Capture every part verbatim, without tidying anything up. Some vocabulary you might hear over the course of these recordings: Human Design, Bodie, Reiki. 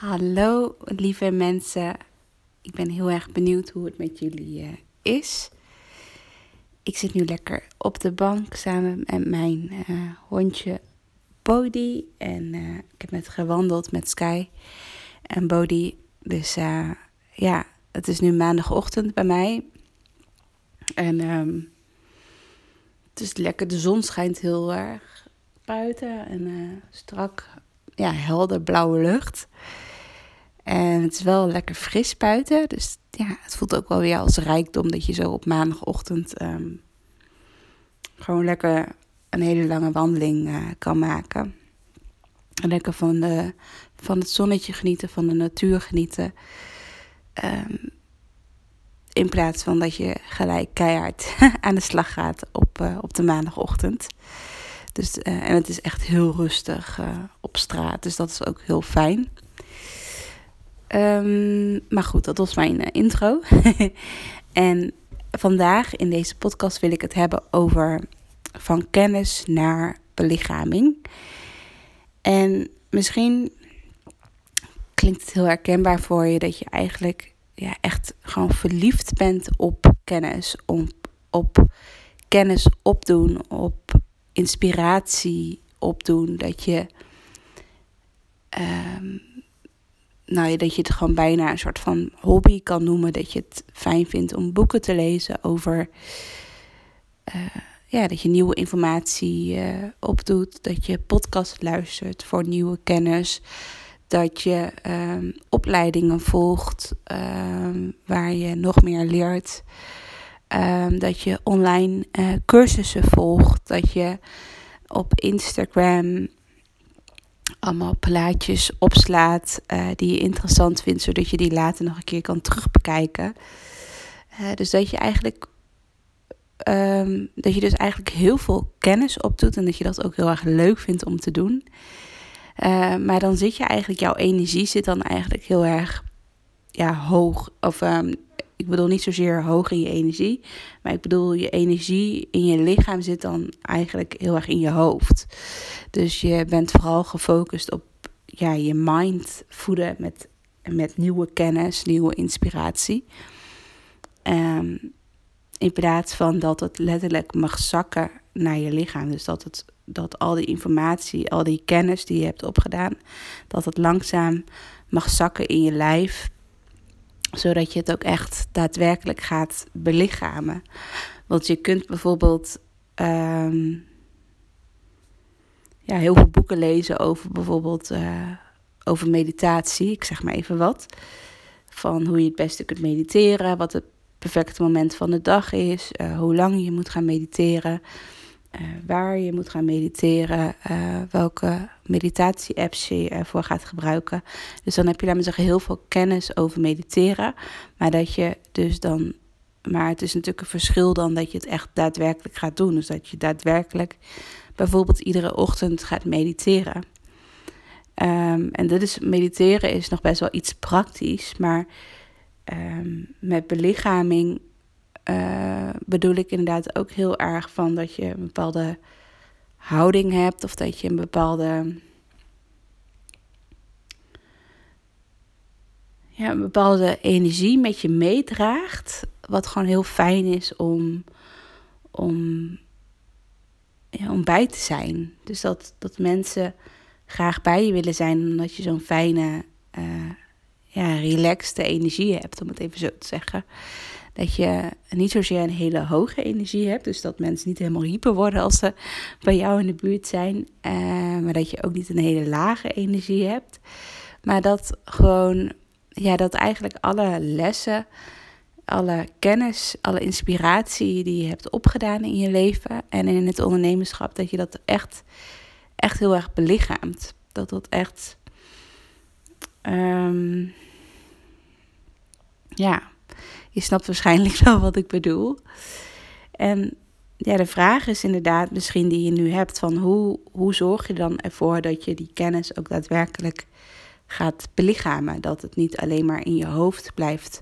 Hallo lieve mensen, ik ben heel erg benieuwd hoe het met jullie uh, is. Ik zit nu lekker op de bank samen met mijn uh, hondje Bodie. En uh, ik heb net gewandeld met Sky en Bodie. Dus uh, ja, het is nu maandagochtend bij mij. En um, het is lekker, de zon schijnt heel erg buiten en uh, strak, ja, helder blauwe lucht. En het is wel lekker fris buiten. Dus ja, het voelt ook wel weer als rijkdom dat je zo op maandagochtend um, gewoon lekker een hele lange wandeling uh, kan maken. En lekker van, de, van het zonnetje genieten, van de natuur genieten. Um, in plaats van dat je gelijk keihard aan de slag gaat op, uh, op de maandagochtend. Dus, uh, en het is echt heel rustig uh, op straat. Dus dat is ook heel fijn. Um, maar goed, dat was mijn uh, intro. En vandaag in deze podcast wil ik het hebben over van kennis naar belichaming. En misschien klinkt het heel herkenbaar voor je dat je eigenlijk ja, echt gewoon verliefd bent op kennis. Op, op kennis opdoen, op inspiratie opdoen. Dat je... Um, Nou, dat je het gewoon bijna een soort van hobby kan noemen. Dat je het fijn vindt om boeken te lezen over... Uh, ja, dat je nieuwe informatie uh, opdoet. Dat je podcast luistert voor nieuwe kennis. Dat je um, opleidingen volgt um, waar je nog meer leert. Um, dat je online uh, cursussen volgt. Dat je op Instagram... allemaal plaatjes opslaat uh, die je interessant vindt, zodat je die later nog een keer kan terugbekijken. Uh, dus dat je eigenlijk um, dat je dus eigenlijk heel veel kennis opdoet en dat je dat ook heel erg leuk vindt om te doen. Uh, maar dan zit je eigenlijk, jouw energie zit dan eigenlijk heel erg ja, hoog. Of um, ik bedoel niet zozeer hoog in je energie, maar ik bedoel je energie in je lichaam zit dan eigenlijk heel erg in je hoofd. Dus je bent vooral gefocust op ja, je mind voeden met, met nieuwe kennis, nieuwe inspiratie. Um, in plaats van dat het letterlijk mag zakken naar je lichaam. Dus dat, het, dat al die informatie, al die kennis die je hebt opgedaan, dat het langzaam mag zakken in je lijf. Zodat je het ook echt daadwerkelijk gaat belichamen. Want je kunt bijvoorbeeld... Um, Ja, heel veel boeken lezen over bijvoorbeeld uh, over meditatie. Ik zeg maar even wat. Van hoe je het beste kunt mediteren. Wat het perfecte moment van de dag is. Uh, hoe lang je moet gaan mediteren. Uh, waar je moet gaan mediteren. Uh, welke meditatie-apps je ervoor gaat gebruiken. Dus dan heb je, laat me zeggen, heel veel kennis over mediteren. Maar dat je dus dan... Maar het is natuurlijk een verschil dan dat je het echt daadwerkelijk gaat doen. Dus dat je daadwerkelijk bijvoorbeeld iedere ochtend gaat mediteren. Um, en dit is, mediteren is nog best wel iets praktisch. Maar um, met belichaming uh, bedoel ik inderdaad ook heel erg van dat je een bepaalde houding hebt. Of dat je een bepaalde... Ja, een bepaalde energie met je meedraagt. Wat gewoon heel fijn is om, om, ja, om bij te zijn. Dus dat, dat mensen graag bij je willen zijn. Omdat je zo'n fijne, uh, ja, relaxte energie hebt. Om het even zo te zeggen. Dat je niet zozeer een hele hoge energie hebt. Dus dat mensen niet helemaal hyper worden als ze bij jou in de buurt zijn. Uh, maar dat je ook niet een hele lage energie hebt. Maar dat gewoon... Ja, dat eigenlijk alle lessen, alle kennis, alle inspiratie die je hebt opgedaan in je leven en in het ondernemerschap, dat je dat echt, echt heel erg belichaamt. Dat dat echt, um, ja, je snapt waarschijnlijk wel wat ik bedoel. En ja, de vraag is inderdaad misschien die je nu hebt van hoe, hoe zorg je dan ervoor dat je die kennis ook daadwerkelijk gaat belichamen, dat het niet alleen maar in je hoofd blijft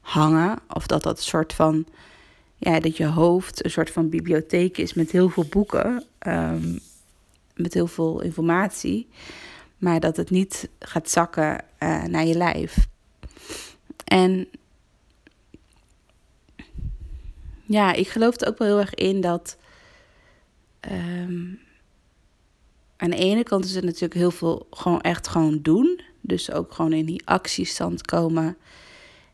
hangen, of dat dat soort van, ja, dat je hoofd een soort van bibliotheek is met heel veel boeken, um, met heel veel informatie, maar dat het niet gaat zakken uh, naar je lijf. En ja, ik geloof er ook wel heel erg in dat um, aan de ene kant is het natuurlijk heel veel gewoon echt gewoon doen. Dus ook gewoon in die actiestand komen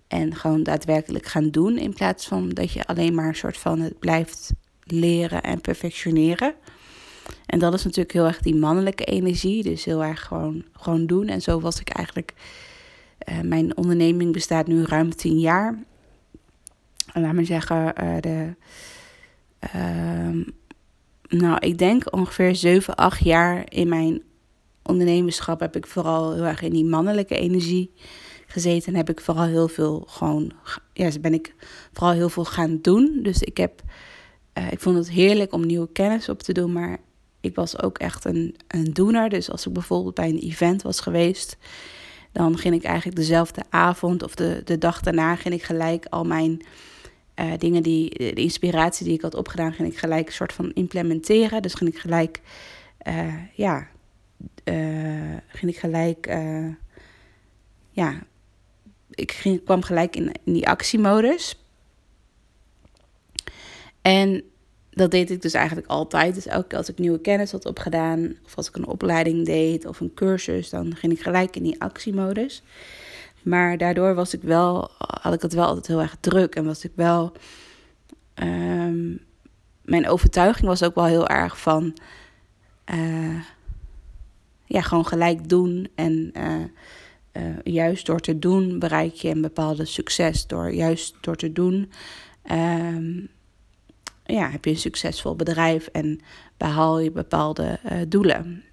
en gewoon daadwerkelijk gaan doen, in plaats van dat je alleen maar een soort van het blijft leren en perfectioneren. En dat is natuurlijk heel erg die mannelijke energie. Dus heel erg gewoon, gewoon doen. En zo was ik eigenlijk... Uh, mijn onderneming bestaat nu ruim tien jaar. En laat maar zeggen... Uh, de, uh, nou, ik denk ongeveer zeven, acht jaar in mijn ondernemerschap heb ik vooral heel erg in die mannelijke energie gezeten. En heb ik vooral heel veel gewoon... Ja, ben ik vooral heel veel gaan doen. Dus ik heb... Uh, ik vond het heerlijk om nieuwe kennis op te doen, maar ik was ook echt een, een doener. Dus als ik bijvoorbeeld bij een event was geweest, dan ging ik eigenlijk dezelfde avond of de, de dag daarna ging ik gelijk al mijn uh, dingen, die de inspiratie die ik had opgedaan, ging ik gelijk een soort van implementeren. Dus ging ik gelijk, uh, ja, uh, ging ik gelijk, uh, ja, ik ging, kwam gelijk in, in die actiemodus. En dat deed ik dus eigenlijk altijd. Dus elke keer als ik nieuwe kennis had opgedaan, of als ik een opleiding deed of een cursus, dan ging ik gelijk in die actiemodus. Maar daardoor was ik wel, had ik het wel altijd heel erg druk. En was ik wel... Um, mijn overtuiging was ook wel heel erg van... Uh, ja, gewoon gelijk doen. En uh, uh, juist door te doen bereik je een bepaalde succes. Door, juist door te doen... Um, Ja, heb je een succesvol bedrijf en behaal je bepaalde uh, doelen.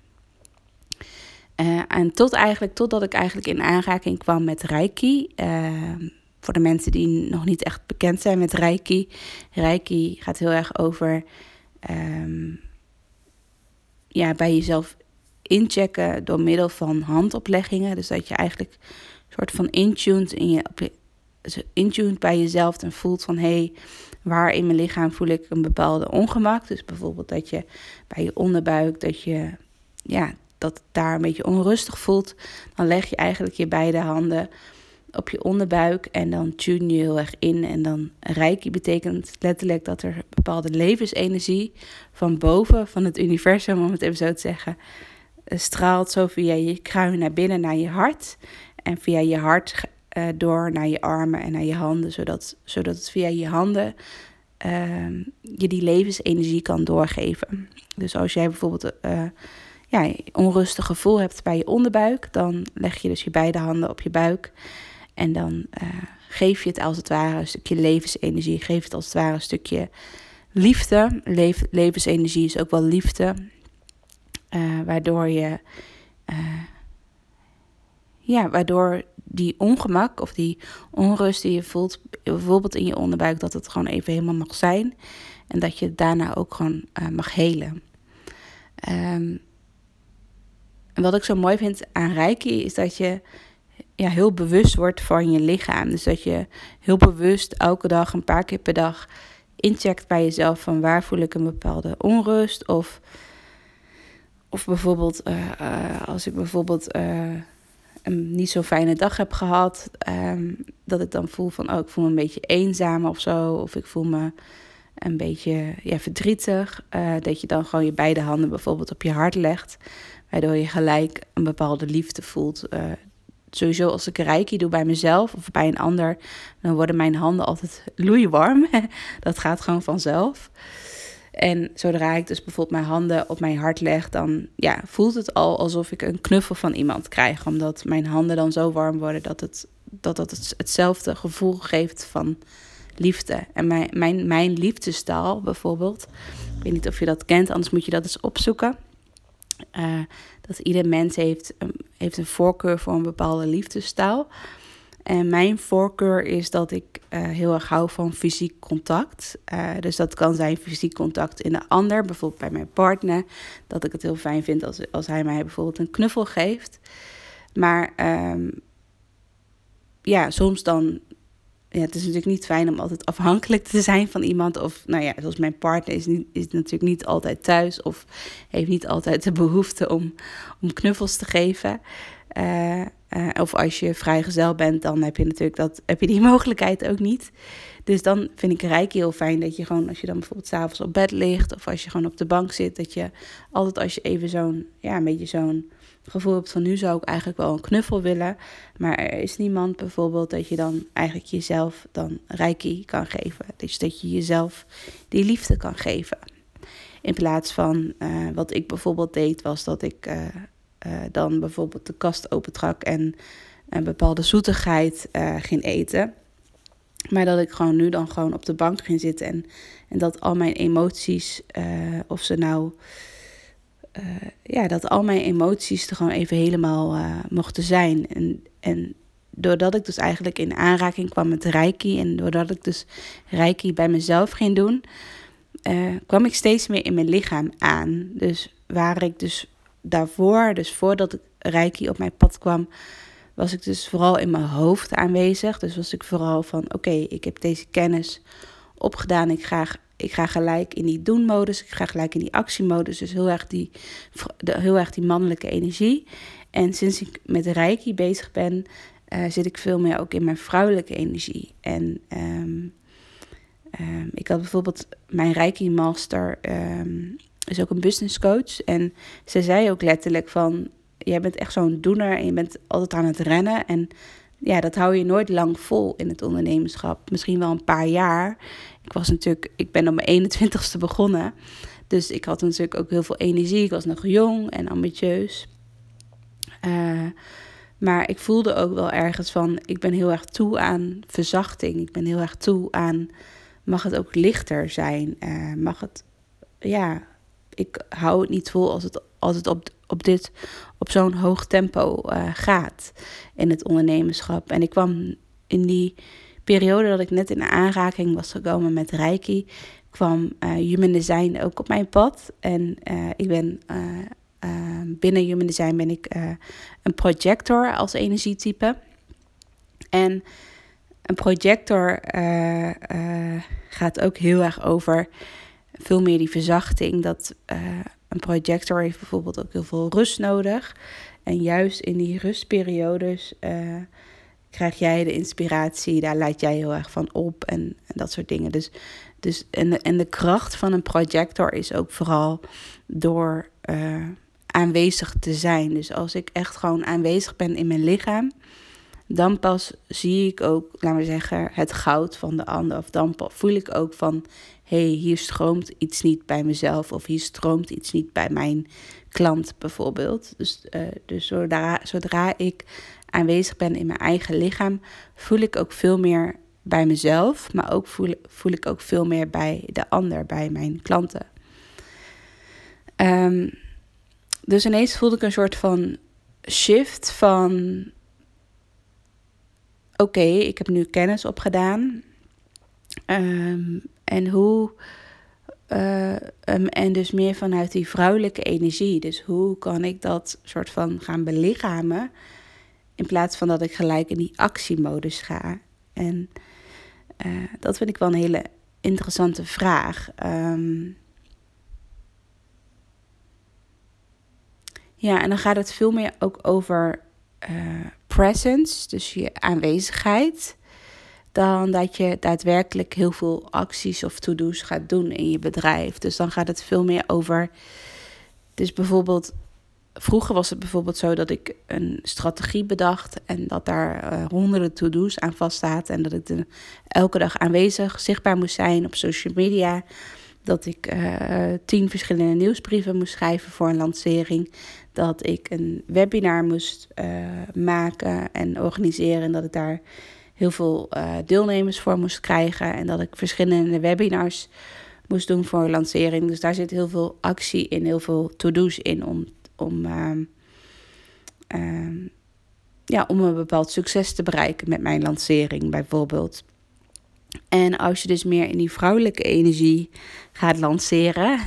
Uh, en tot eigenlijk, totdat ik eigenlijk in aanraking kwam met Reiki. Uh, voor de mensen die nog niet echt bekend zijn met Reiki. Reiki gaat heel erg over um, ja, bij jezelf inchecken door middel van handopleggingen. Dus dat je eigenlijk een soort van intuned in je... Op je intuned bij jezelf en voelt van... hé, hey, waar in mijn lichaam voel ik een bepaalde ongemak? Dus bijvoorbeeld dat je bij je onderbuik... dat je ja, dat het daar een beetje onrustig voelt. Dan leg je eigenlijk je beide handen op je onderbuik... en dan tune je heel erg in. En dan reiki betekent letterlijk dat er bepaalde levensenergie... van boven, van het universum, om het even zo te zeggen... straalt zo via je kruin naar binnen, naar je hart. En via je hart... Uh, door naar je armen en naar je handen, zodat, zodat het via je handen uh, je die levensenergie kan doorgeven. Dus als jij bijvoorbeeld uh, ja, een onrustig gevoel hebt bij je onderbuik, dan leg je dus je beide handen op je buik en dan uh, geef je het als het ware een stukje levensenergie, geef het als het ware een stukje liefde. Lef, levensenergie is ook wel liefde, uh, waardoor je... Uh, Ja, waardoor die ongemak of die onrust die je voelt, bijvoorbeeld in je onderbuik, dat het gewoon even helemaal mag zijn. En dat je daarna ook gewoon uh, mag helen. Um, en wat ik zo mooi vind aan Reiki is dat je ja, heel bewust wordt van je lichaam. Dus dat je heel bewust elke dag, een paar keer per dag, incheckt bij jezelf van waar voel ik een bepaalde onrust. Of, of bijvoorbeeld uh, uh, als ik bijvoorbeeld... Uh, een niet zo'n fijne dag heb gehad, um, dat ik dan voel van, oh, ik voel me een beetje eenzaam of zo, of ik voel me een beetje ja, verdrietig, uh, dat je dan gewoon je beide handen bijvoorbeeld op je hart legt, waardoor je gelijk een bepaalde liefde voelt. Uh, sowieso als ik reiki doe bij mezelf of bij een ander, dan worden mijn handen altijd loeiwarm. Dat gaat gewoon vanzelf. En zodra ik dus bijvoorbeeld mijn handen op mijn hart leg... dan ja, voelt het al alsof ik een knuffel van iemand krijg. Omdat mijn handen dan zo warm worden... dat het, dat het hetzelfde gevoel geeft van liefde. En mijn, mijn, mijn liefdestaal bijvoorbeeld... ik weet niet of je dat kent, anders moet je dat eens opzoeken. Uh, dat ieder mens heeft, um, heeft een voorkeur voor een bepaalde liefdestaal. En mijn voorkeur is dat ik uh, heel erg hou van fysiek contact. Uh, dus dat kan zijn fysiek contact in de ander, bijvoorbeeld bij mijn partner. Dat ik het heel fijn vind als, als hij mij bijvoorbeeld een knuffel geeft. Maar um, ja, soms dan ja, het is natuurlijk niet fijn om altijd afhankelijk te zijn van iemand. Of nou ja, zoals mijn partner is, niet, is natuurlijk niet altijd thuis. Of heeft niet altijd de behoefte om, om knuffels te geven. Uh, uh, of als je vrijgezel bent, dan heb je natuurlijk dat, heb je die mogelijkheid ook niet. Dus dan vind ik Reiki heel fijn dat je gewoon, als je dan bijvoorbeeld 's avonds op bed ligt. Of als je gewoon op de bank zit. Dat je altijd als je even zo'n, ja, een beetje zo'n gevoel hebt van nu zou ik eigenlijk wel een knuffel willen. Maar er is niemand bijvoorbeeld, dat je dan eigenlijk jezelf dan Reiki kan geven. Dus dat je jezelf die liefde kan geven. In plaats van uh, wat ik bijvoorbeeld deed, was dat ik uh, uh, dan bijvoorbeeld de kast opentrak en een bepaalde zoetigheid uh, ging eten. Maar dat ik gewoon nu dan gewoon op de bank ging zitten. En, en dat al mijn emoties, uh, of ze nou... Uh, ja, dat al mijn emoties er gewoon even helemaal uh, mochten zijn. En, en doordat ik dus eigenlijk in aanraking kwam met Reiki... en doordat ik dus Reiki bij mezelf ging doen... Uh, kwam ik steeds meer in mijn lichaam aan. Dus waar ik dus daarvoor, dus voordat ik Reiki op mijn pad kwam... was ik dus vooral in mijn hoofd aanwezig. Dus was ik vooral van, oké, okay, ik heb deze kennis opgedaan. Ik ga, ik ga gelijk in die doen-modus. Ik ga gelijk in die actiemodus. Dus heel erg die, de, heel erg die mannelijke energie. En sinds ik met Reiki bezig ben, uh, zit ik veel meer ook in mijn vrouwelijke energie. En um, um, ik had bijvoorbeeld mijn Reiki-master, um, is ook een business coach. En ze zei ook letterlijk van... jij bent echt zo'n doener en je bent altijd aan het rennen. En ja, dat hou je nooit lang vol in het ondernemerschap. Misschien wel een paar jaar. Ik was natuurlijk, ik ben op mijn eenentwintigste begonnen. Dus ik had natuurlijk ook heel veel energie. Ik was nog jong en ambitieus. Uh, maar ik voelde ook wel ergens van, ik ben heel erg toe aan verzachting. Ik ben heel erg toe aan, mag het ook lichter zijn? Uh, mag het, ja, ik hou het niet vol als het als het op, op dit, op zo'n hoog tempo uh, gaat in het ondernemerschap. En ik kwam in die periode dat ik net in aanraking was gekomen met Reiki, kwam uh, Human Design ook op mijn pad. En uh, ik ben uh, uh, binnen Human Design ben ik uh, een projector als energietype. En een projector uh, uh, gaat ook heel erg over veel meer die verzachting, dat... Uh, Een projector heeft bijvoorbeeld ook heel veel rust nodig. En juist in die rustperiodes uh, krijg jij de inspiratie. Daar leid jij heel erg van op en, en dat soort dingen. Dus, dus, en, de, en de kracht van een projector is ook vooral door uh, aanwezig te zijn. Dus als ik echt gewoon aanwezig ben in mijn lichaam... dan pas zie ik ook, laten we zeggen, het goud van de ander. Of dan voel ik ook van, hé, hey, hier stroomt iets niet bij mezelf. Of hier stroomt iets niet bij mijn klant bijvoorbeeld. Dus, uh, dus zodra, zodra ik aanwezig ben in mijn eigen lichaam, voel ik ook veel meer bij mezelf. Maar ook voel, voel ik ook veel meer bij de ander, bij mijn klanten. Um, dus ineens voelde ik een soort van shift van... oké, okay, ik heb nu kennis opgedaan. Um, en hoe. Uh, um, en dus meer vanuit die vrouwelijke energie. Dus hoe kan ik dat soort van gaan belichamen? In plaats van dat ik gelijk in die actiemodus ga. En uh, dat vind ik wel een hele interessante vraag. Um, ja, en dan gaat het veel meer ook over. Uh, presence, dus je aanwezigheid, dan dat je daadwerkelijk heel veel acties of to-do's gaat doen in je bedrijf. Dus dan gaat het veel meer over... Dus bijvoorbeeld, vroeger was het bijvoorbeeld zo dat ik een strategie bedacht en dat daar uh, honderden to-do's aan vaststaat en dat ik de, elke dag aanwezig, zichtbaar moest zijn op social media, dat ik uh, tien verschillende nieuwsbrieven moest schrijven voor een lancering, dat ik een webinar moest uh, maken en organiseren en dat ik daar heel veel uh, deelnemers voor moest krijgen en dat ik verschillende webinars moest doen voor een lancering. Dus daar zit heel veel actie in, heel veel to-do's in om, om, uh, uh, ja, om een bepaald succes te bereiken met mijn lancering bijvoorbeeld. En als je dus meer in die vrouwelijke energie gaat lanceren,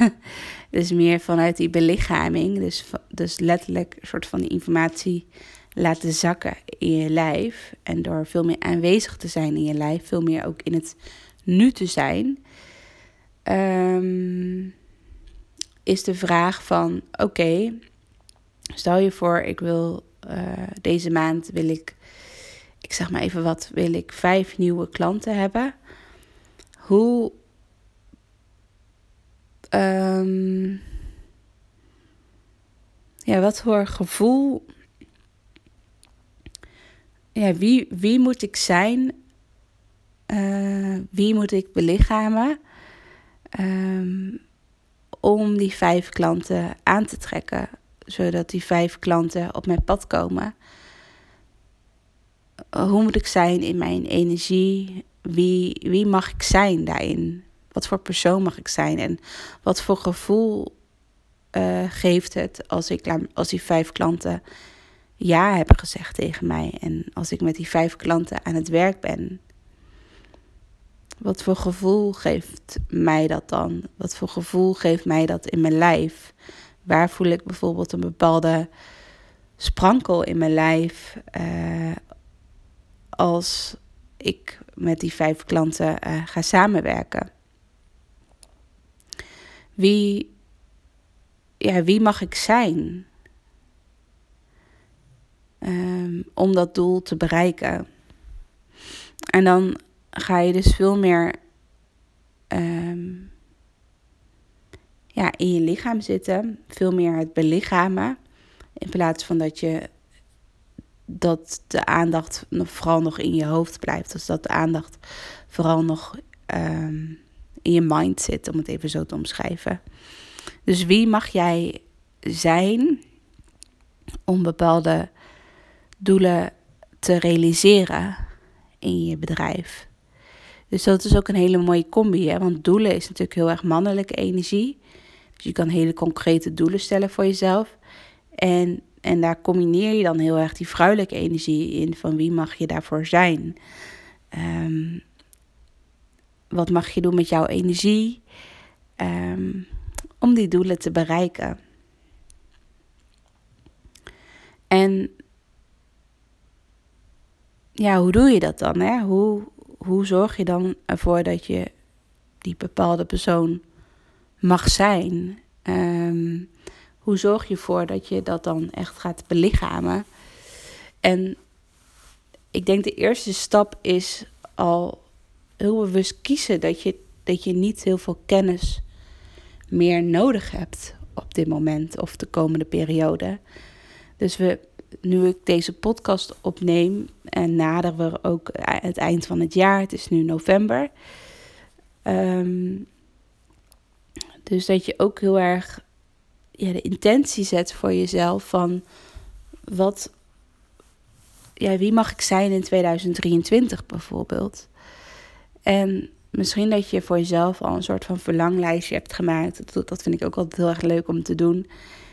dus meer vanuit die belichaming, dus, dus letterlijk een soort van die informatie laten zakken in je lijf en door veel meer aanwezig te zijn in je lijf, veel meer ook in het nu te zijn, um, is de vraag van oké, okay, stel je voor ik wil uh, deze maand wil ik, ik zeg maar even wat, wil ik vijf nieuwe klanten hebben. Hoe um, ja, wat voor gevoel, ja, wie, wie moet ik zijn? Uh, wie moet ik belichamen um, om die vijf klanten aan te trekken, zodat die vijf klanten op mijn pad komen? Uh, hoe moet ik zijn in mijn energie? Wie, wie mag ik zijn daarin? Wat voor persoon mag ik zijn? En wat voor gevoel uh, geeft het als, ik, als die vijf klanten ja hebben gezegd tegen mij? En als ik met die vijf klanten aan het werk ben, wat voor gevoel geeft mij dat dan? Wat voor gevoel geeft mij dat in mijn lijf? Waar voel ik bijvoorbeeld een bepaalde sprankel in mijn lijf uh, als ik met die vijf klanten uh, ga samenwerken? Wie, ja, wie mag ik zijn um, om dat doel te bereiken? En dan ga je dus veel meer um, ja, in je lichaam zitten. Veel meer het belichamen. In plaats van dat je dat de aandacht vooral nog in je hoofd blijft. Dus dat de aandacht vooral nog um, in je mind zit, om het even zo te omschrijven. Dus wie mag jij zijn om bepaalde doelen te realiseren in je bedrijf? Dus dat is ook een hele mooie combi, hè? Want doelen is natuurlijk heel erg mannelijke energie. Dus je kan hele concrete doelen stellen voor jezelf. En, en daar combineer je dan heel erg die vrouwelijke energie in, van wie mag je daarvoor zijn? Um, wat mag je doen met jouw energie um, om die doelen te bereiken? En ja, hoe doe je dat dan, hè? Hoe... Hoe zorg je dan ervoor dat je die bepaalde persoon mag zijn? Um, hoe zorg je ervoor dat je dat dan echt gaat belichamen? En ik denk de eerste stap is al heel bewust kiezen dat je, dat je niet heel veel kennis meer nodig hebt op dit moment of de komende periode. Dus we... Nu ik deze podcast opneem en naderen we ook het eind van het jaar. Het is nu november. Um, dus dat je ook heel erg ja, de intentie zet voor jezelf van wat, ja, wie mag ik zijn in tweeduizend drieëntwintig bijvoorbeeld. En misschien dat je voor jezelf al een soort van verlanglijstje hebt gemaakt. Dat, dat vind ik ook altijd heel erg leuk om te doen.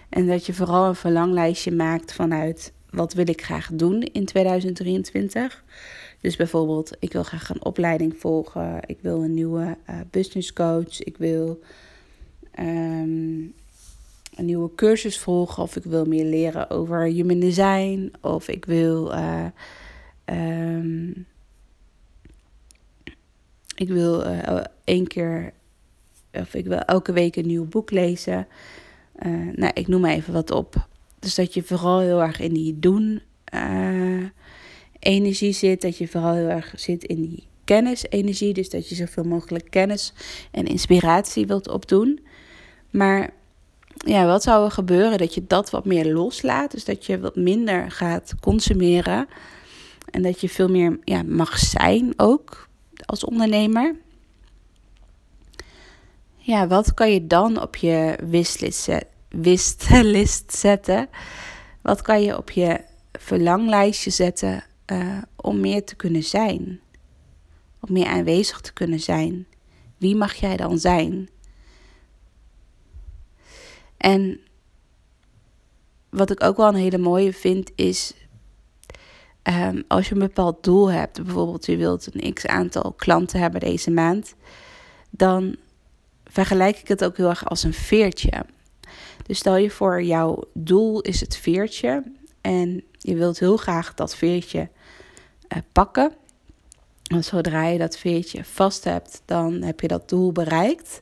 En dat je vooral een verlanglijstje maakt vanuit wat wil ik graag doen in tweeduizend drieëntwintig. Dus bijvoorbeeld, ik wil graag een opleiding volgen. Ik wil een nieuwe uh, business coach. Ik wil um, een nieuwe cursus volgen. Of ik wil meer leren over Human Design. Of ik wil... Uh, um, ik wil uh, één keer... Of ik wil elke week een nieuw boek lezen. Uh, nou, ik noem maar even wat op. Dus dat je vooral heel erg in die doen-energie uh, zit. Dat je vooral heel erg zit in die kennis-energie. Dus dat je zoveel mogelijk kennis en inspiratie wilt opdoen. Maar ja, wat zou er gebeuren? Dat je dat wat meer loslaat. Dus dat je wat minder gaat consumeren. En dat je veel meer ja, mag zijn ook als ondernemer. Ja, wat kan je dan op je wishlist zetten? Wat kan je op je verlanglijstje zetten uh, om meer te kunnen zijn? Om meer aanwezig te kunnen zijn? Wie mag jij dan zijn? En wat ik ook wel een hele mooie vind is... Um, als je een bepaald doel hebt, bijvoorbeeld je wilt een x-aantal klanten hebben deze maand, dan vergelijk ik het ook heel erg als een veertje. Dus stel je voor, jouw doel is het veertje. En Je wilt heel graag dat veertje uh, pakken. En zodra je dat veertje vast hebt, dan heb je dat doel bereikt.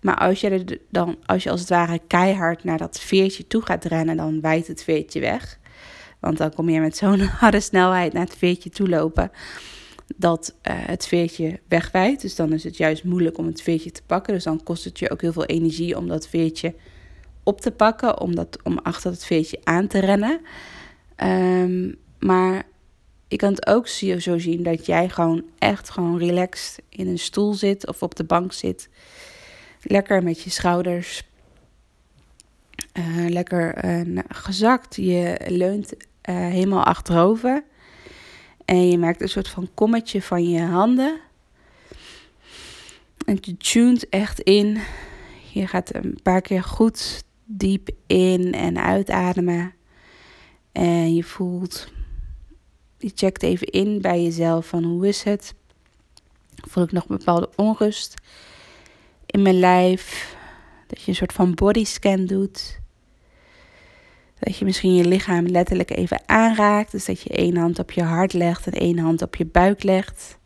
Maar als je, er dan, als je als het ware keihard naar dat veertje toe gaat rennen, dan wijdt het veertje weg. Want dan kom je met zo'n harde snelheid naar het veertje toe lopen, dat uh, het veertje wegwijdt. Dus dan is het juist moeilijk om het veertje te pakken. Dus dan kost het je ook heel veel energie om dat veertje op te pakken, om, dat, om achter het veertje aan te rennen. Um, maar je kan het ook zo zien dat jij gewoon echt gewoon relaxed in een stoel zit of op de bank zit. Lekker met je schouders. Uh, lekker uh, gezakt. Je leunt uh, helemaal achterover. En je maakt een soort van kommetje van je handen. En je tunt echt in. Je gaat een paar keer goed diep in en uitademen. En je voelt... Je checkt even in bij jezelf van hoe is het? Voel ik nog een bepaalde onrust in mijn lijf? Dat je een soort van bodyscan doet. Dat je misschien je lichaam letterlijk even aanraakt. Dus dat je één hand op je hart legt en één hand op je buik legt.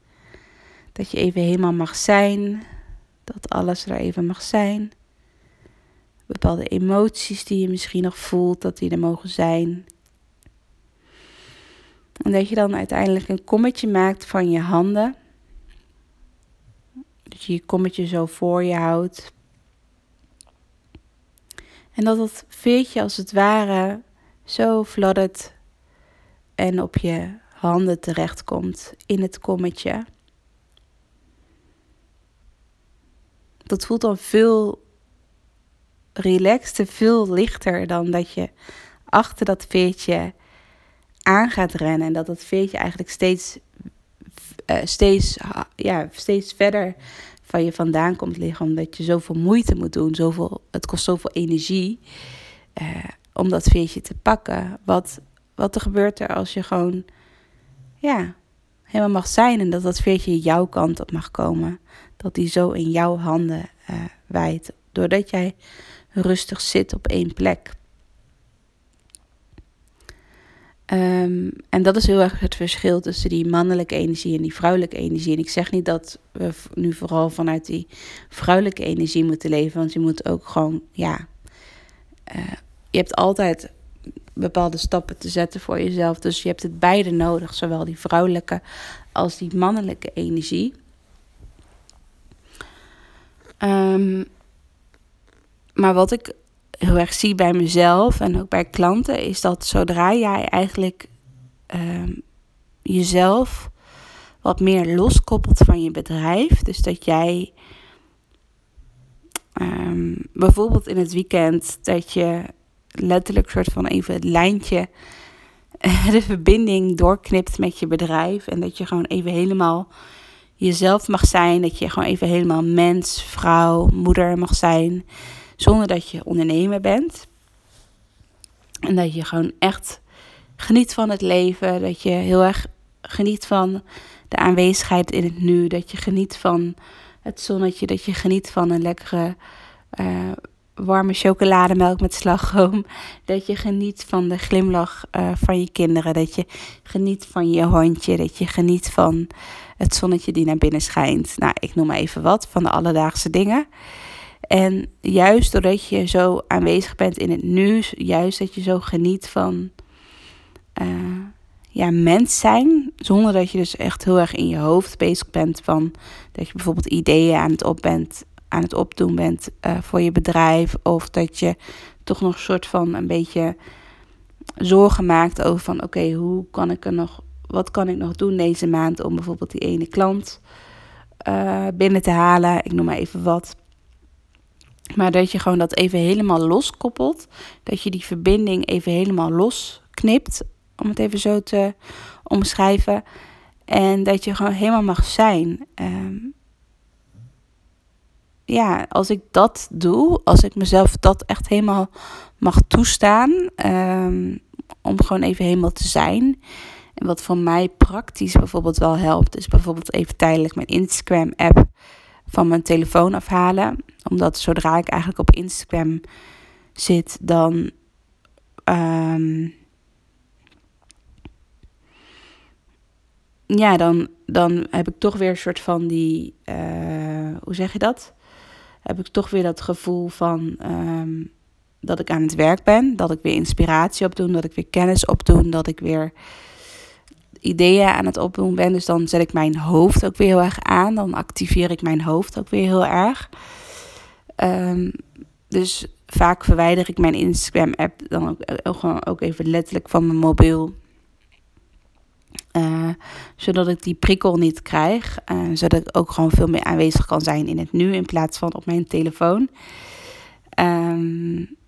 Dat je even helemaal mag zijn. Dat alles er even mag zijn. Bepaalde emoties die je misschien nog voelt, dat die er mogen zijn. En dat je dan uiteindelijk een kommetje maakt van je handen. Dat je je kommetje zo voor je houdt. En dat dat veertje als het ware zo fladdert en op je handen terechtkomt in het kommetje. Dat voelt dan veel relaxter, veel lichter dan dat je achter dat veertje aan gaat rennen. En dat dat veertje eigenlijk steeds, uh, steeds, ja, steeds verder van je vandaan komt liggen. Omdat je zoveel moeite moet doen. Zoveel, het kost zoveel energie uh, om dat veertje te pakken. Wat, wat er gebeurt er als je gewoon ja, helemaal mag zijn. En dat dat veertje jouw kant op mag komen. Dat die zo in jouw handen uh, wijdt. Doordat jij rustig zit op één plek. Um, en dat is heel erg het verschil tussen die mannelijke energie en die vrouwelijke energie. En ik zeg niet dat we nu vooral vanuit die vrouwelijke energie moeten leven. Want je moet ook gewoon, ja... Uh, je hebt altijd bepaalde stappen te zetten voor jezelf. Dus je hebt het beide nodig. Zowel die vrouwelijke als die mannelijke energie. Um, maar wat ik... heel erg zie bij mezelf en ook bij klanten, is dat zodra jij eigenlijk uh, jezelf wat meer loskoppelt van je bedrijf, dus dat jij um, bijvoorbeeld in het weekend, dat je letterlijk soort van even het lijntje, de verbinding doorknipt met je bedrijf en dat je gewoon even helemaal jezelf mag zijn, dat je gewoon even helemaal mens, vrouw, moeder mag zijn. Zonder dat je ondernemer bent. En dat je gewoon echt geniet van het leven. Dat je heel erg geniet van de aanwezigheid in het nu. Dat je geniet van het zonnetje. Dat je geniet van een lekkere uh, warme chocolademelk met slagroom. Dat je geniet van de glimlach uh, van je kinderen. Dat je geniet van je hondje. Dat je geniet van het zonnetje die naar binnen schijnt. Nou, ik noem maar even wat van de alledaagse dingen. En juist doordat je zo aanwezig bent in het nu, juist dat je zo geniet van uh, ja, mens zijn. Zonder dat je dus echt heel erg in je hoofd bezig bent van dat je bijvoorbeeld ideeën aan het, op bent, aan het opdoen bent uh, voor je bedrijf. Of dat je toch nog een soort van een beetje zorgen maakt over van oké, okay, hoe kan ik er nog, wat kan ik nog doen deze maand om bijvoorbeeld die ene klant uh, binnen te halen. Ik noem maar even wat. Maar dat je gewoon dat even helemaal loskoppelt. Dat je die verbinding even helemaal losknipt. Om het even zo te omschrijven. En dat je gewoon helemaal mag zijn. Um, ja, als ik dat doe. Als ik mezelf dat echt helemaal mag toestaan. Um, om gewoon even helemaal te zijn. En wat voor mij praktisch bijvoorbeeld wel helpt. Is bijvoorbeeld even tijdelijk mijn Instagram-app van mijn telefoon afhalen. Omdat zodra ik eigenlijk op Instagram zit, dan um, ja, dan, dan heb ik toch weer een soort van die... Uh, hoe zeg je dat? Heb ik toch weer dat gevoel van... Um, dat ik aan het werk ben. Dat ik weer inspiratie opdoen. Dat ik weer kennis opdoen. Dat ik weer ideeën aan het opdoen ben. Dus dan zet ik mijn hoofd ook weer heel erg aan. Dan activeer ik mijn hoofd ook weer heel erg. Um, dus vaak verwijder ik mijn Instagram-app dan ook, ook, ook even letterlijk van mijn mobiel. Uh, zodat ik die prikkel niet krijg. Uh, zodat ik ook gewoon veel meer aanwezig kan zijn in het nu in plaats van op mijn telefoon. Um,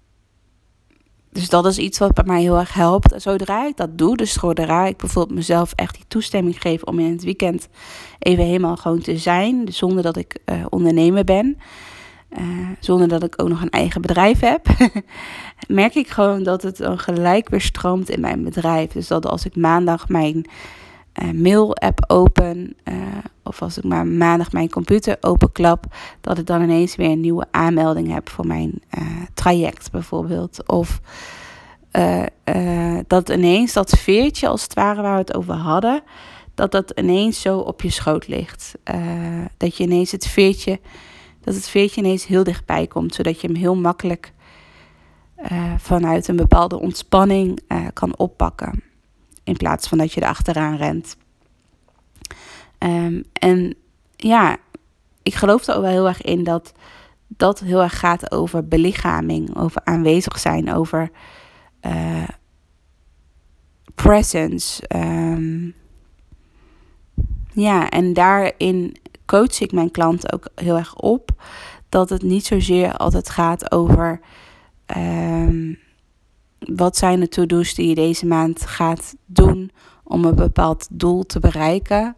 dus dat is iets wat bij mij heel erg helpt. Zodra ik dat doe, dus zodra ik bijvoorbeeld mezelf echt die toestemming geef om in het weekend even helemaal gewoon te zijn, dus zonder dat ik uh, ondernemer ben, uh, zonder dat ik ook nog een eigen bedrijf heb, merk ik gewoon dat het dan gelijk weer stroomt in mijn bedrijf. Dus dat als ik maandag mijn Uh, mail-app open, uh, of als ik maar maandag mijn computer openklap, dat ik dan ineens weer een nieuwe aanmelding heb voor mijn uh, traject bijvoorbeeld. Of uh, uh, dat ineens dat veertje, als het ware waar we het over hadden, dat dat ineens zo op je schoot ligt. Uh, dat je ineens het veertje, dat het veertje ineens heel dichtbij komt, zodat je hem heel makkelijk uh, vanuit een bepaalde ontspanning uh, kan oppakken. In plaats van dat je er achteraan rent. Um, en ja, ik geloof er ook wel heel erg in dat dat heel erg gaat over belichaming. Over aanwezig zijn, over uh, presence. Um, ja, en daarin coach ik mijn klanten ook heel erg op. Dat het niet zozeer altijd gaat over... Um, wat zijn de to-do's die je deze maand gaat doen om een bepaald doel te bereiken?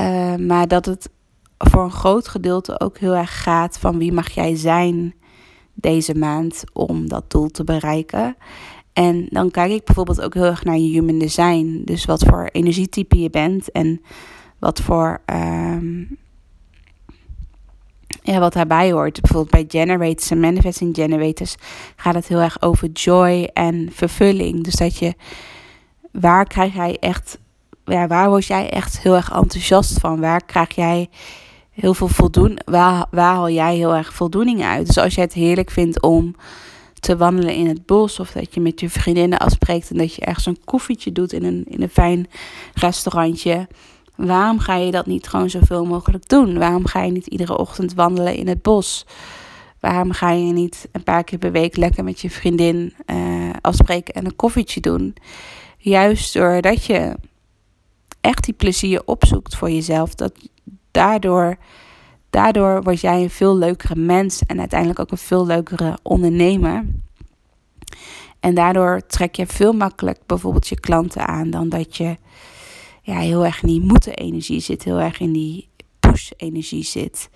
Uh, maar dat het voor een groot gedeelte ook heel erg gaat van wie mag jij zijn deze maand om dat doel te bereiken. En dan kijk ik bijvoorbeeld ook heel erg naar je Human Design. Dus wat voor energietype je bent en wat voor... Uh, Ja, wat daarbij hoort, bijvoorbeeld bij generators en manifesting generators gaat het heel erg over joy en vervulling. Dus dat je, waar krijg jij echt, ja, waar word jij echt heel erg enthousiast van? Waar krijg jij heel veel voldoening, waar, waar haal jij heel erg voldoening uit? Dus als jij het heerlijk vindt om te wandelen in het bos of dat je met je vriendinnen afspreekt en dat je ergens een koffietje doet in een, in een fijn restaurantje... Waarom ga je dat niet gewoon zoveel mogelijk doen? Waarom ga je niet iedere ochtend wandelen in het bos? Waarom ga je niet een paar keer per week lekker met je vriendin uh, afspreken en een koffietje doen? Juist doordat je echt die plezier opzoekt voor jezelf. Dat daardoor, daardoor word jij een veel leukere mens en uiteindelijk ook een veel leukere ondernemer. En daardoor trek je veel makkelijk bijvoorbeeld je klanten aan dan dat je... ja, heel erg in die moeten-energie zit, heel erg in die push-energie zit.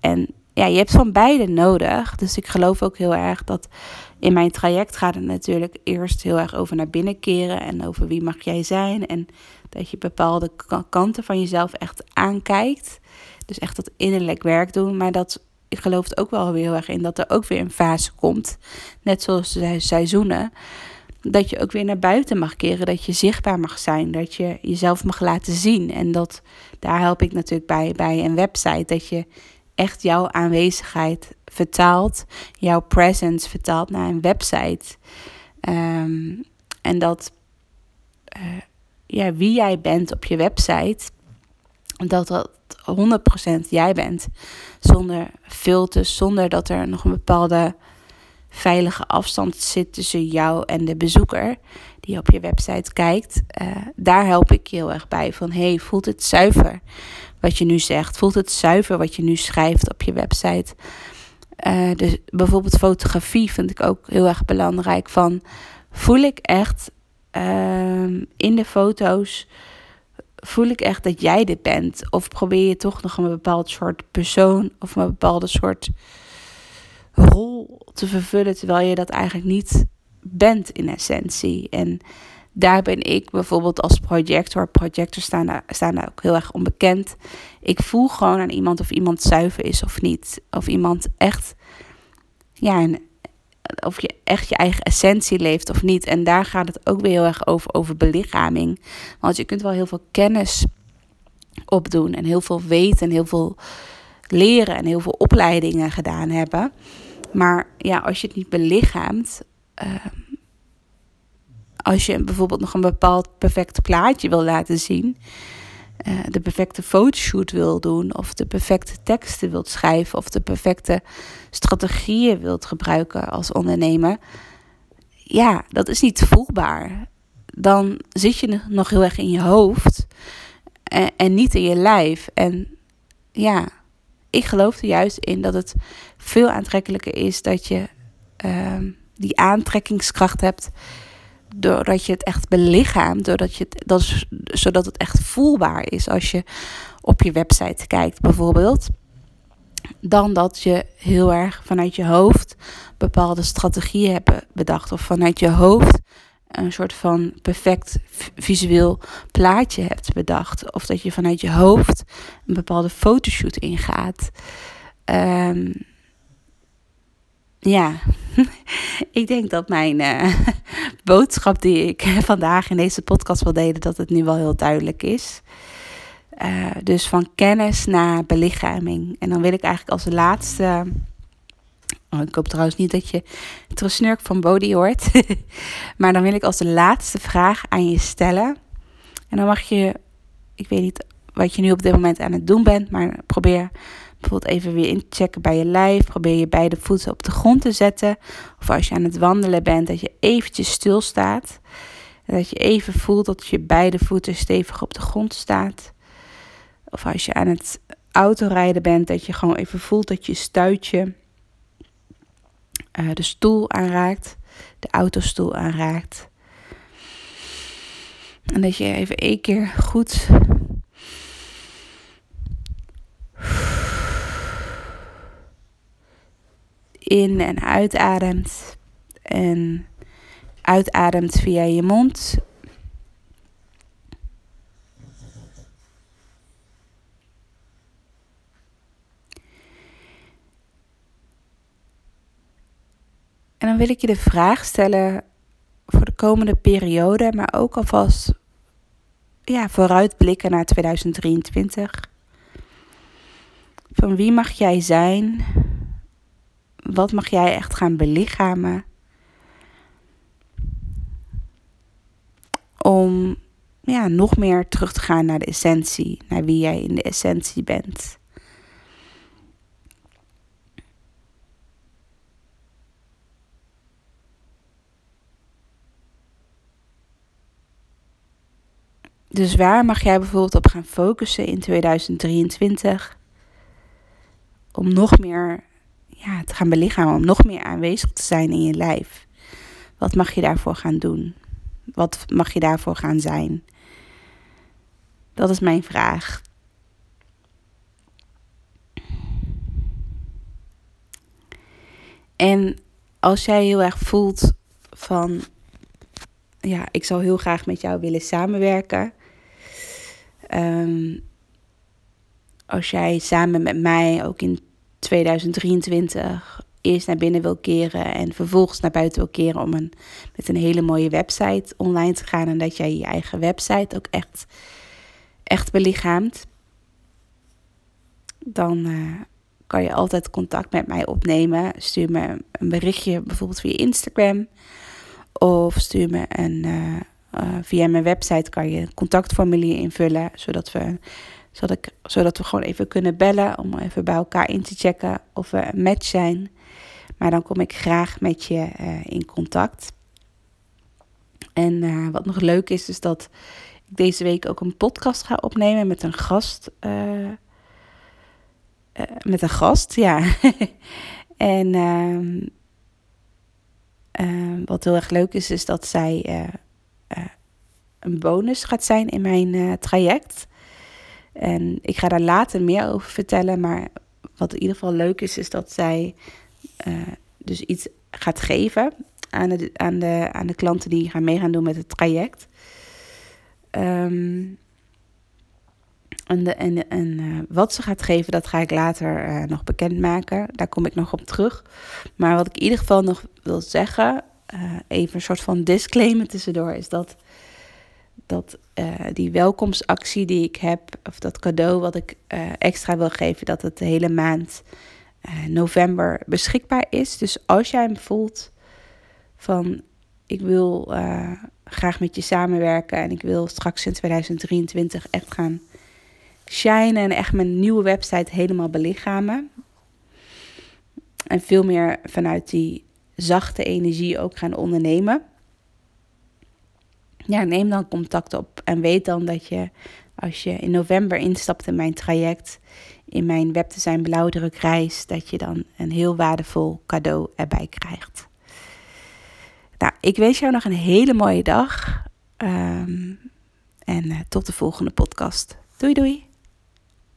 En ja, je hebt van beide nodig. Dus ik geloof ook heel erg dat in mijn traject gaat het natuurlijk eerst heel erg over naar binnen keren en over wie mag jij zijn. En dat je bepaalde kanten van jezelf echt aankijkt. Dus echt dat innerlijk werk doen. Maar dat, ik geloof er ook wel weer heel erg in dat er ook weer een fase komt, net zoals de seizoenen. Dat je ook weer naar buiten mag keren, dat je zichtbaar mag zijn, dat je jezelf mag laten zien. En dat, daar help ik natuurlijk bij, bij een website, dat je echt jouw aanwezigheid vertaalt, jouw presence vertaalt naar een website. Um, en dat uh, ja, wie jij bent op je website, dat dat honderd procent jij bent. Zonder filters, zonder dat er nog een bepaalde... veilige afstand zit tussen jou en de bezoeker die op je website kijkt. Uh, daar help ik je heel erg bij. Van hey, voelt het zuiver wat je nu zegt? Voelt het zuiver wat je nu schrijft op je website? Uh, dus bijvoorbeeld fotografie vind ik ook heel erg belangrijk. Van voel ik echt uh, in de foto's, voel ik echt dat jij dit bent? Of probeer je toch nog een bepaald soort persoon of een bepaalde soort rol te vervullen, terwijl je dat eigenlijk niet bent in essentie. En daar ben ik bijvoorbeeld als projector, projectors staan daar, staan daar ook heel erg onbekend. Ik voel gewoon aan iemand of iemand zuiver is of niet. Of iemand echt, ja, een, of je echt je eigen essentie leeft of niet. En daar gaat het ook weer heel erg over, over belichaming. Want je kunt wel heel veel kennis opdoen en heel veel weten en heel veel leren en heel veel opleidingen gedaan hebben. Maar ja, als je het niet belichaamt, uh, als je bijvoorbeeld nog een bepaald perfect plaatje wil laten zien, uh, de perfecte fotoshoot wil doen of de perfecte teksten wilt schrijven of de perfecte strategieën wilt gebruiken als ondernemer, ja, dat is niet voelbaar. Dan zit je nog heel erg in je hoofd en, en niet in je lijf. En ja, ik geloof er juist in dat het veel aantrekkelijker is dat je uh, die aantrekkingskracht hebt, doordat je het echt belichaamt, doordat je het, dat is, zodat het echt voelbaar is als je op je website kijkt bijvoorbeeld, dan dat je heel erg vanuit je hoofd bepaalde strategieën hebt bedacht of vanuit je hoofd een soort van perfect visueel plaatje hebt bedacht. Of dat je vanuit je hoofd een bepaalde fotoshoot ingaat. Um, ja, ik denk dat mijn uh, boodschap die ik vandaag in deze podcast wil delen, dat het nu wel heel duidelijk is. Uh, dus van kennis naar belichaming. En dan wil ik eigenlijk als laatste... Oh, ik hoop trouwens niet dat je het gesnurk van Bodie hoort. Maar dan wil ik als de laatste vraag aan je stellen. En dan mag je, ik weet niet wat je nu op dit moment aan het doen bent, maar probeer bijvoorbeeld even weer in te checken bij je lijf. Probeer je beide voeten op de grond te zetten. Of als je aan het wandelen bent, dat je eventjes stilstaat. En dat je even voelt dat je beide voeten stevig op de grond staat. Of als je aan het autorijden bent, dat je gewoon even voelt dat je stuitje de stoel aanraakt, de autostoel aanraakt. En dat je even één keer goed in- en uitademt. En uitademt via je mond. En dan wil ik je de vraag stellen voor de komende periode, maar ook alvast ja, vooruitblikken naar tweeduizend drieëntwintig. Van wie mag jij zijn? Wat mag jij echt gaan belichamen? Om ja, nog meer terug te gaan naar de essentie, naar wie jij in de essentie bent. Dus waar mag jij bijvoorbeeld op gaan focussen in tweeduizend drieëntwintig? Om nog meer ja, te gaan belichamen, om nog meer aanwezig te zijn in je lijf. Wat mag je daarvoor gaan doen? Wat mag je daarvoor gaan zijn? Dat is mijn vraag. En als jij heel erg voelt van... ja, ik zou heel graag met jou willen samenwerken... Um, als jij samen met mij ook in tweeduizend drieëntwintig eerst naar binnen wil keren en vervolgens naar buiten wil keren om een, met een hele mooie website online te gaan en dat jij je eigen website ook echt, echt belichaamt, dan uh, kan je altijd contact met mij opnemen. Stuur me een berichtje bijvoorbeeld via Instagram of stuur me een... Uh, Uh, via mijn website kan je een contactformulier invullen, zodat we, zodat, ik, zodat we gewoon even kunnen bellen om even bij elkaar in te checken of we een match zijn. Maar dan kom ik graag met je uh, in contact. En uh, wat nog leuk is, is dat ik deze week ook een podcast ga opnemen met een gast. Uh, uh, met een gast, ja. En uh, uh, wat heel erg leuk is, is dat zij... Uh, Uh, een bonus gaat zijn in mijn uh, traject. En ik ga daar later meer over vertellen. Maar wat in ieder geval leuk is, is dat zij uh, dus iets gaat geven aan de, aan de, aan de klanten die gaan mee gaan doen met het traject. Um, en de, en, de, en uh, wat ze gaat geven, dat ga ik later uh, nog bekendmaken. Daar kom ik nog op terug. Maar wat ik in ieder geval nog wil zeggen... Uh, even een soort van disclaimer tussendoor, is dat dat uh, die welkomstactie die ik heb, of dat cadeau wat ik uh, extra wil geven, dat het de hele maand uh, november beschikbaar is. Dus als jij hem voelt van ik wil uh, graag met je samenwerken en ik wil straks in tweeduizend drieëntwintig echt gaan shinen en echt mijn nieuwe website helemaal belichamen. En veel meer vanuit die zachte energie ook gaan ondernemen. Ja, neem dan contact op en weet dan dat je, als je in november instapt in mijn traject, in mijn webdesign blauwdruk reis, dat je dan een heel waardevol cadeau erbij krijgt. Nou, ik wens jou nog een hele mooie dag. Um, en tot de volgende podcast. Doei doei!